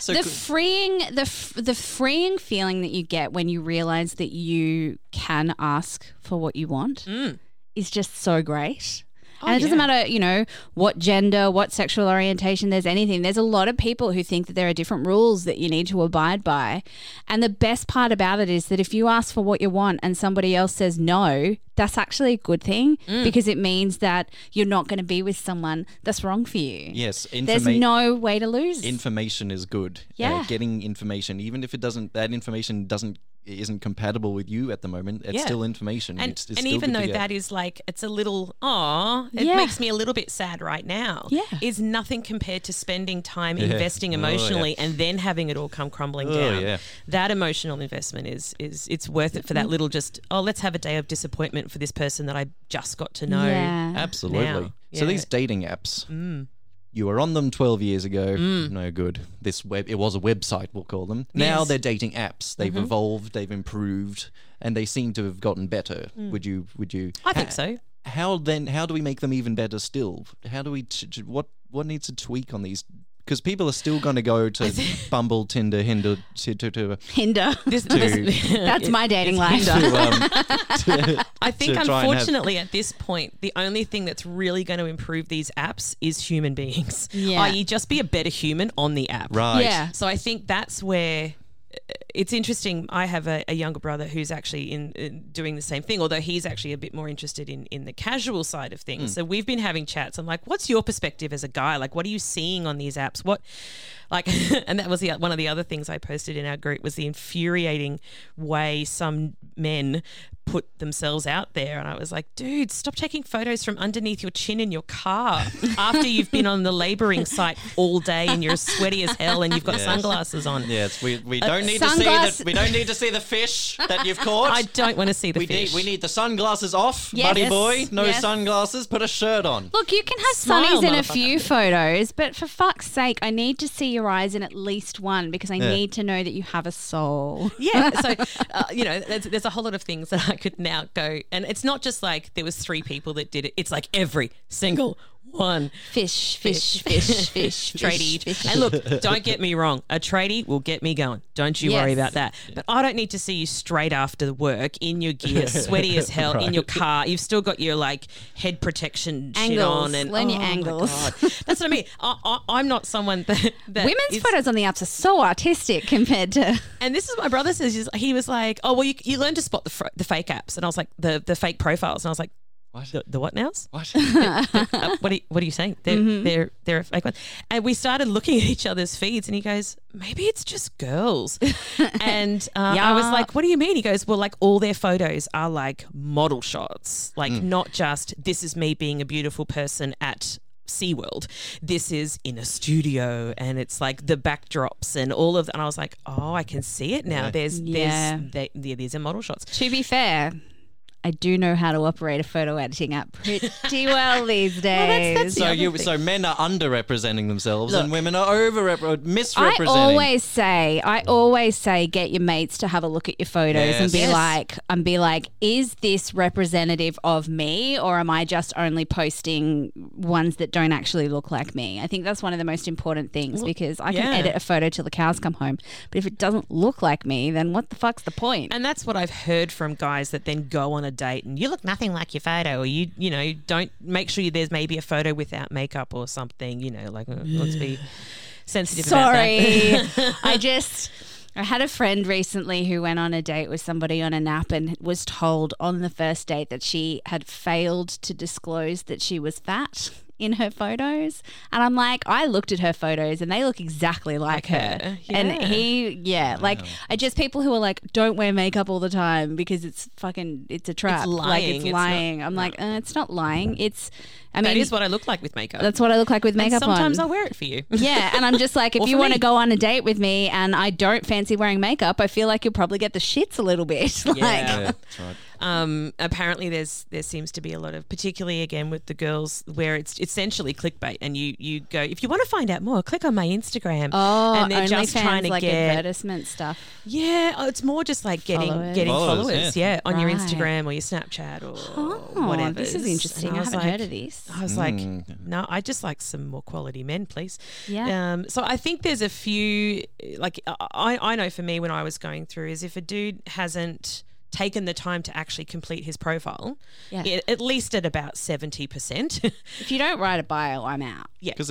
So the freeing feeling that you get when you realise that you can ask for what you want is just so great. And it doesn't matter, what gender, what sexual orientation, there's anything. There's a lot of people who think that there are different rules that you need to abide by. And the best part about it is that if you ask for what you want and somebody else says no, that's actually a good thing because it means that you're not going to be with someone that's wrong for you. Yes. There's no way to lose. Information is good. Yeah. Getting information, even if it isn't compatible with you at the moment, it's still information. And, it's still even though that is like, it's a little, it makes me a little bit sad right now. Yeah. Is nothing compared to spending time investing emotionally and then having it all come crumbling down. Yeah. That emotional investment is it's worth it for that little let's have a day of disappointment for this person that I just got to know. Yeah. Absolutely. Now. So these dating apps, you were on them 12 years ago. No good. It was a website, we'll call them. Yes. Now they're dating apps. They've evolved, they've improved, and they seem to have gotten better. Would you? I think so. How do we make them even better still? How do we what needs to tweak on these? Because people are still going to go to Bumble, Tinder, Hinder. That's my dating life. I think unfortunately at this point, the only thing that's really going to improve these apps is human beings. Yeah. I.e. just be a better human on the app. Right. Yeah. So I think that's where it's interesting. I have a younger brother who's actually in doing the same thing, although he's actually a bit more interested in the casual side of things. So we've been having chats. I'm like, what's your perspective as a guy? Like, what are you seeing on these apps? And that was one of the other things I posted in our group was the infuriating way some men put themselves out there. And I was like, dude, stop taking photos from underneath your chin in your car after you've been on the labouring site all day and you're sweaty as hell and you've got sunglasses on. Yes, we don't need to see that. We don't need to see the fish that you've caught. I don't want to see the fish. We need the sunglasses off, buddy boy. No sunglasses. Put a shirt on. Look, you can have sunnies in a few photos, but for fuck's sake, I need to see your eyes in at least one because I need to know that you have a soul. Yeah. So, there's a whole lot of things that I could now go, and it's not just like there was 3 people that did it. It's like every single one. Fish. Tradie. Fish. And look, don't get me wrong. A tradie will get me going. Don't you worry about that. But I don't need to see you straight after work in your gear, sweaty as hell, in your car. You've still got your like head protection angles, shit on. And learn your angles. That's what I mean. I'm not someone that women's photos on the apps are so artistic compared to. And this is what my brother says. He was like, oh, well, you learn to spot the fake apps. And I was like, the fake profiles. And I was like, what? The what nows? What? What are you saying? They're a fake one. And we started looking at each other's feeds, and he goes, maybe it's just girls. And I was like, what do you mean? He goes, well, like all their photos are like model shots, like not just this is me being a beautiful person at SeaWorld. This is in a studio, and it's like the backdrops and all of that. And I was like, oh, I can see it now. There's a model shots. To be fair, I do know how to operate a photo editing app pretty well these days. So men are underrepresenting themselves and women are misrepresenting. I always say, get your mates to have a look at your photos and be like, is this representative of me, or am I just only posting ones that don't actually look like me? I think that's one of the most important things, because I can edit a photo till the cows come home, but if it doesn't look like me, then what the fuck's the point? And that's what I've heard from guys that then go on a date and you look nothing like your photo, or you don't make sure there's maybe a photo without makeup or something, let's be sensitive about that. I had a friend recently who went on a date with somebody on an app and was told on the first date that she had failed to disclose that she was fat in her photos. And I'm like, I looked at her photos and they look exactly like her. Yeah. And I just, people who are like, don't wear makeup all the time because it's a trap. It's lying. I'm like, it's not lying. That is what I look like with makeup. That's what I look like with makeup. And sometimes I'll wear it for you. Yeah. And I'm just like, if you want to go on a date with me and I don't fancy wearing makeup, I feel like you'll probably get the shits a little bit. That's right. Apparently there seems to be a lot of, particularly again with the girls, where it's essentially clickbait, and you go, if you want to find out more, click on my Instagram. Oh, and they're just trying to get advertisement stuff. Yeah, it's more just like getting followers on your Instagram or your Snapchat or whatever. This is interesting. I haven't heard of this. I was like, no, I just like some more quality men, please. Yeah. So I think there's a few, like I know for me when I was going through, is if a dude hasn't taken the time to actually complete his profile, at least at about 70%. If you don't write a bio, I'm out. Yeah, because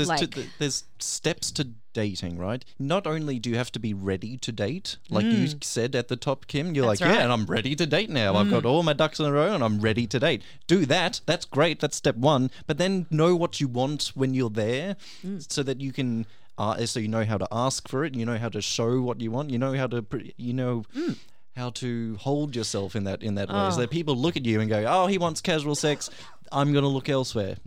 there's steps to dating, right? Not only do you have to be ready to date, like you said at the top, Kim, and I'm ready to date now. I've got all my ducks in a row and I'm ready to date. Do that. That's great. That's step one. But then know what you want when you're there so that you can so you know how to ask for it, you know how to show what you want, you know how to how to hold yourself in that way, so that people look at you and go, oh, he wants casual sex, I'm going to look elsewhere.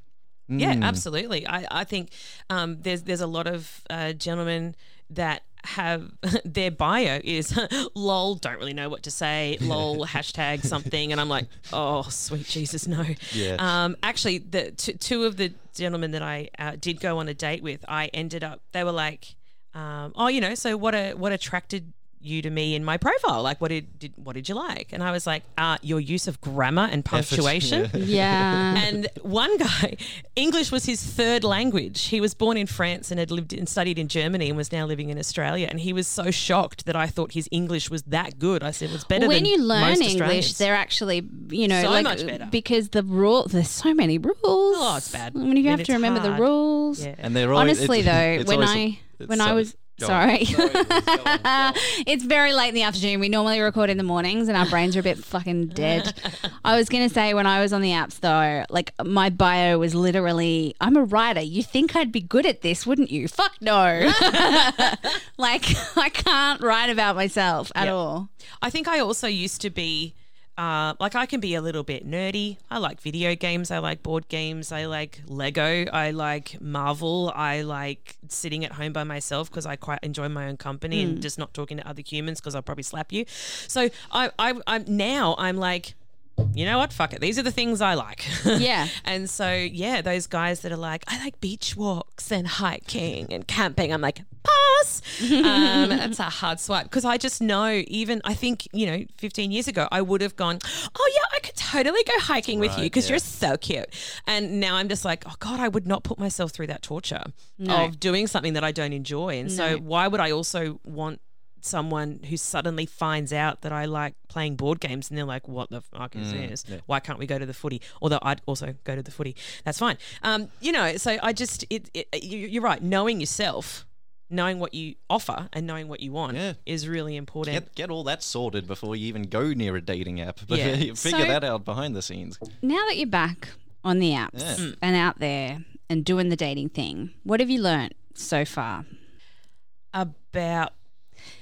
Yeah, absolutely. I think there's a lot of gentlemen that have their bio is lol, don't really know what to say, lol, hashtag something, and I'm like, oh, sweet Jesus, no. Yeah. Actually, the two of the gentlemen that I did go on a date with, I ended up, they were like, so what attracted you to me in my profile, like what did you like? And I was like, your use of grammar and punctuation. And one guy, English was his third language. He was born in France and had lived and studied in Germany and was now living in Australia, and he was so shocked that I thought his English was that good. I said it was better than most Australians. When you learn English, they're actually much better, because there's so many rules. Oh, it's bad. I mean, you have to remember hard. The rules. Yeah. And they're always, honestly though, Sorry. It's very late in the afternoon. We normally record in the mornings and our brains are a bit fucking dead. I was going to say, when I was on the apps though, like my bio was literally, I'm a writer. You think I'd be good at this, wouldn't you? Fuck no. Like I can't write about myself at all. I think I also used to be I can be a little bit nerdy. I like video games. I like board games. I like Lego. I like Marvel. I like sitting at home by myself because I quite enjoy my own company and just not talking to other humans because I'll probably slap you. So I'm like, you know what? Fuck it. These are the things I like. Yeah. And so, those guys that are like, I like beach walks and hiking and camping. I'm like, pass. That's a hard swipe, because I just know, even I think, 15 years ago, I would have gone, oh, yeah, I could totally go hiking with you because you're so cute. And now I'm just like, oh, God, I would not put myself through that torture of doing something that I don't enjoy. And so why would I also want someone who suddenly finds out that I like playing board games and they're like, what the fuck is this? Yeah. Why can't we go to the footy? Although I'd also go to the footy. That's fine. So I just, you're right. Knowing yourself, knowing what you offer and knowing what you want is really important. Get all that sorted before you even go near a dating app. Figure that out behind the scenes. Now that you're back on the apps and out there and doing the dating thing, what have you learnt so far? About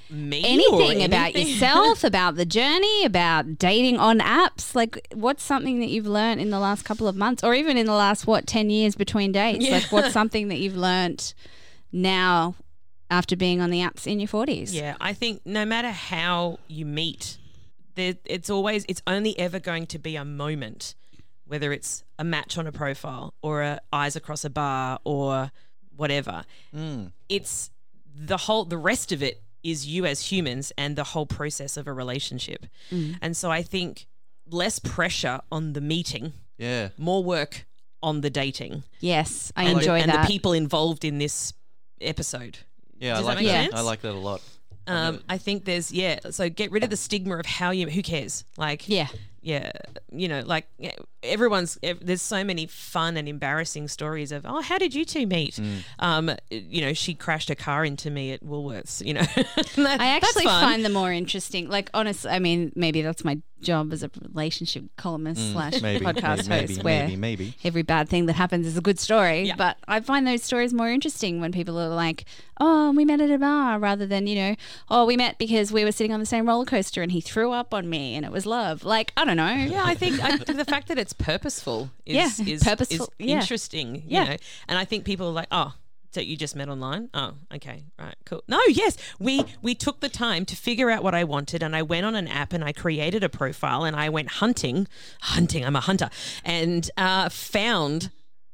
me anything about yourself, about the journey, about dating on apps. Like, what's something that you've learned in the last couple of months, or even in the last, 10 years between dates? Yeah. Like, what's something that you've learned now after being on the apps in your 40s? Yeah, I think no matter how you meet, it's only ever going to be a moment, whether it's a match on a profile or a eyes across a bar or whatever. Mm. It's the rest of it is you as humans and the whole process of a relationship. Mm. And so I think less pressure on the meeting, more work on the dating. Yes, I enjoy that. And the people involved in this episode. Yeah, does I like that. Sense? I like that a lot. I think there's so get rid of the stigma of who cares? Like there's so many fun and embarrassing stories of, how did you two meet? Mm. She crashed her car into me at Woolworths, I actually find them more interesting. Like, honestly, I mean, maybe that's my job as a relationship columnist /podcast host, where every bad thing that happens is a good story. Yeah. But I find those stories more interesting when people are like, oh, we met at a bar, rather than, oh, we met because we were sitting on the same roller coaster and he threw up on me and it was love. Like, I don't know. Yeah, I think the fact that it's purposeful is interesting. Yeah. And I think people are like, oh, so you just met online? Oh, okay, right, cool. No, yes, we took the time to figure out what I wanted, and I went on an app and I created a profile and I went hunting, I'm a hunter, and found,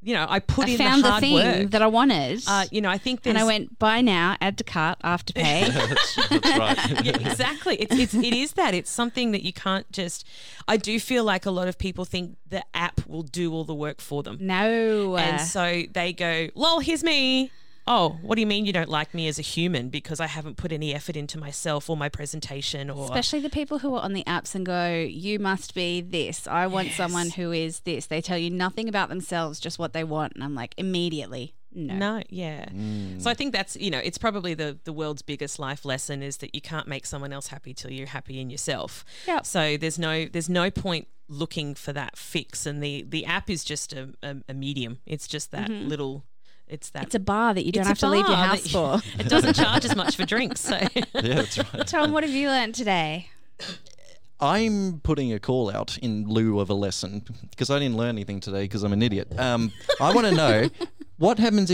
I put in the hard work. I found the thing that I wanted. I think there's... And I went, buy now, add to cart, after pay. That's right. Yeah, exactly. It is that. It's something that you can't just... I do feel like a lot of people think the app will do all the work for them. No. And so they go, lol, here's me. Oh, what do you mean you don't like me as a human because I haven't put any effort into myself or my presentation? Or especially the people who are on the apps and go, you must be this. I want someone who is this. They tell you nothing about themselves, just what they want. And I'm like, immediately, no. Yeah. Mm. So I think that's, it's probably the world's biggest life lesson is that you can't make someone else happy till you're happy in yourself. Yep. So there's no point looking for that fix. And the app is just a medium. It's just that little... It's a bar that you don't have to leave your house for. It doesn't charge as much for drinks. So. Yeah, that's right. Tom, what have you learned today? I'm putting a call out in lieu of a lesson because I didn't learn anything today because I'm an idiot. I want to know what happens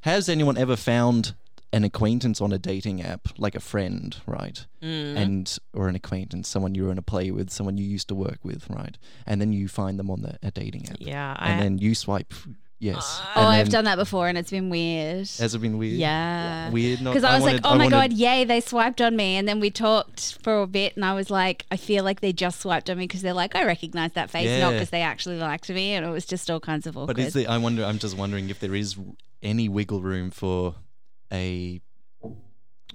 has anyone ever found an acquaintance on a dating app, like a friend, right? Mm. Or an acquaintance, someone you were in a play with, someone you used to work with, right? And then you find them on a dating app. Yeah. And then you swipe... Yes. I've done that before and it's been weird. Has it been weird? Yeah. Weird. Because I was God, yay, they swiped on me. And then we talked for a bit and I was like, I feel like they just swiped on me because they're like, I recognise that face, not because they actually liked me. And it was just all kinds of awkward. But I'm just wondering if there is any wiggle room for a...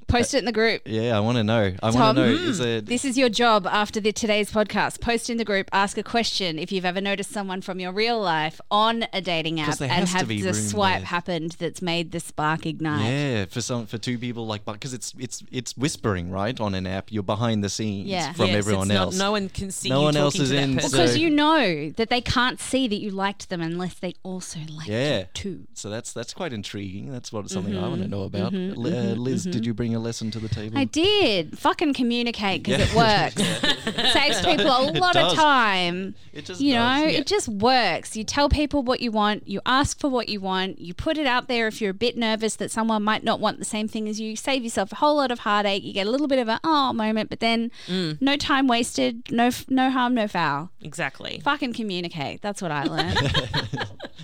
Post it in the group. Yeah, I want to know. This is your job after today's podcast. Post in the group, ask a question if you've ever noticed someone from your real life on a dating app and have the swipe happened that's made the spark ignite. Yeah, for two people, like, because it's whispering, right, on an app. You're behind the scenes from everyone else. No one can see you talking to that person. Because you know that they can't see that you liked them unless they also liked you too. So that's quite intriguing. That's something I want to know about. Liz, did you bring a lesson to the table? I did. Fucking communicate because it works. It saves people a lot of time. It just does. It just works. You tell people what you want. You ask for what you want. You put it out there if you're a bit nervous that someone might not want the same thing as you. You save yourself a whole lot of heartache. You get a little bit of an moment, but then no time wasted, no harm, no foul. Exactly. Fucking communicate. That's what I learned.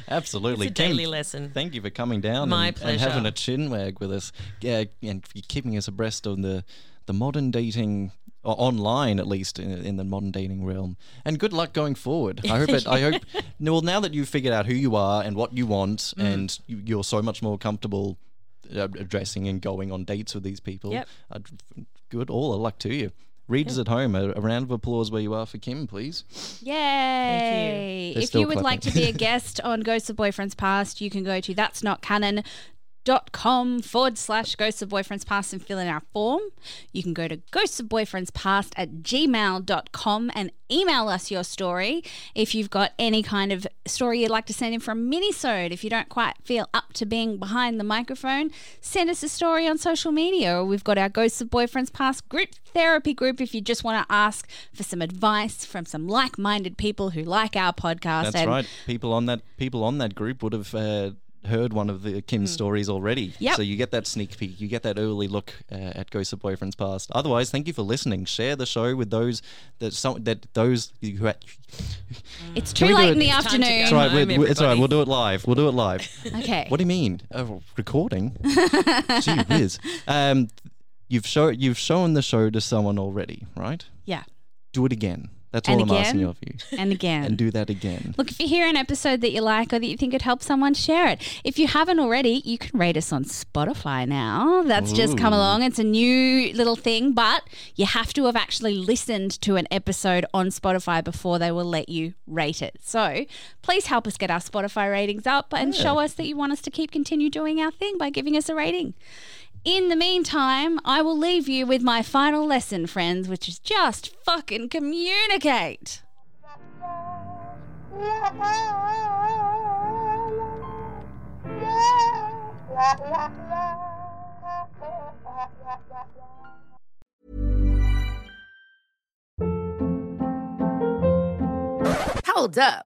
Absolutely. It's a daily lesson. Thank you for coming down and having a chin wag with us. Yeah, and for keeping us abreast on the modern dating, or online at least, in the modern dating realm. And good luck going forward. I hope now that you've figured out who you are and what you want and you're so much more comfortable addressing and going on dates with these people, good all the luck to you. Readers at home, a round of applause where you are for Kim, please. Yay. Thank you. If you would like to be a guest on Ghosts of Boyfriends Past, you can go to thatsnotcanon.com. facebook.com/Ghosts of Boyfriends Past and fill in our form. You can go to ghostsofboyfriendspast@gmail.com and email us your story. If you've got any kind of story you'd like to send in for a mini-sode, if you don't quite feel up to being behind the microphone, send us a story on social media. We've got our Ghosts of Boyfriends Past group therapy group if you just want to ask for some advice from some like-minded people who like our podcast. That's right. People on that group would have heard one of the Kim's stories already. Yep. So you get that sneak peek, you get that early look at Ghosts of Boyfriends Past. Otherwise, thank you for listening. Share the show with those who had... It's too late in the afternoon. It's all right, we'll do it live. Okay. What do you mean? Recording? Gee whiz. You've shown the show to someone already, right? Yeah. Do it again. That's all I'm asking of you. And again. And do that again. Look, if you hear an episode that you like or that you think could help someone, share it. If you haven't already, you can rate us on Spotify now. That's just come along. It's a new little thing, but you have to have actually listened to an episode on Spotify before they will let you rate it. So please help us get our Spotify ratings up and show us that you want us to continue doing our thing by giving us a rating. In the meantime, I will leave you with my final lesson, friends, which is just fucking communicate. Hold up.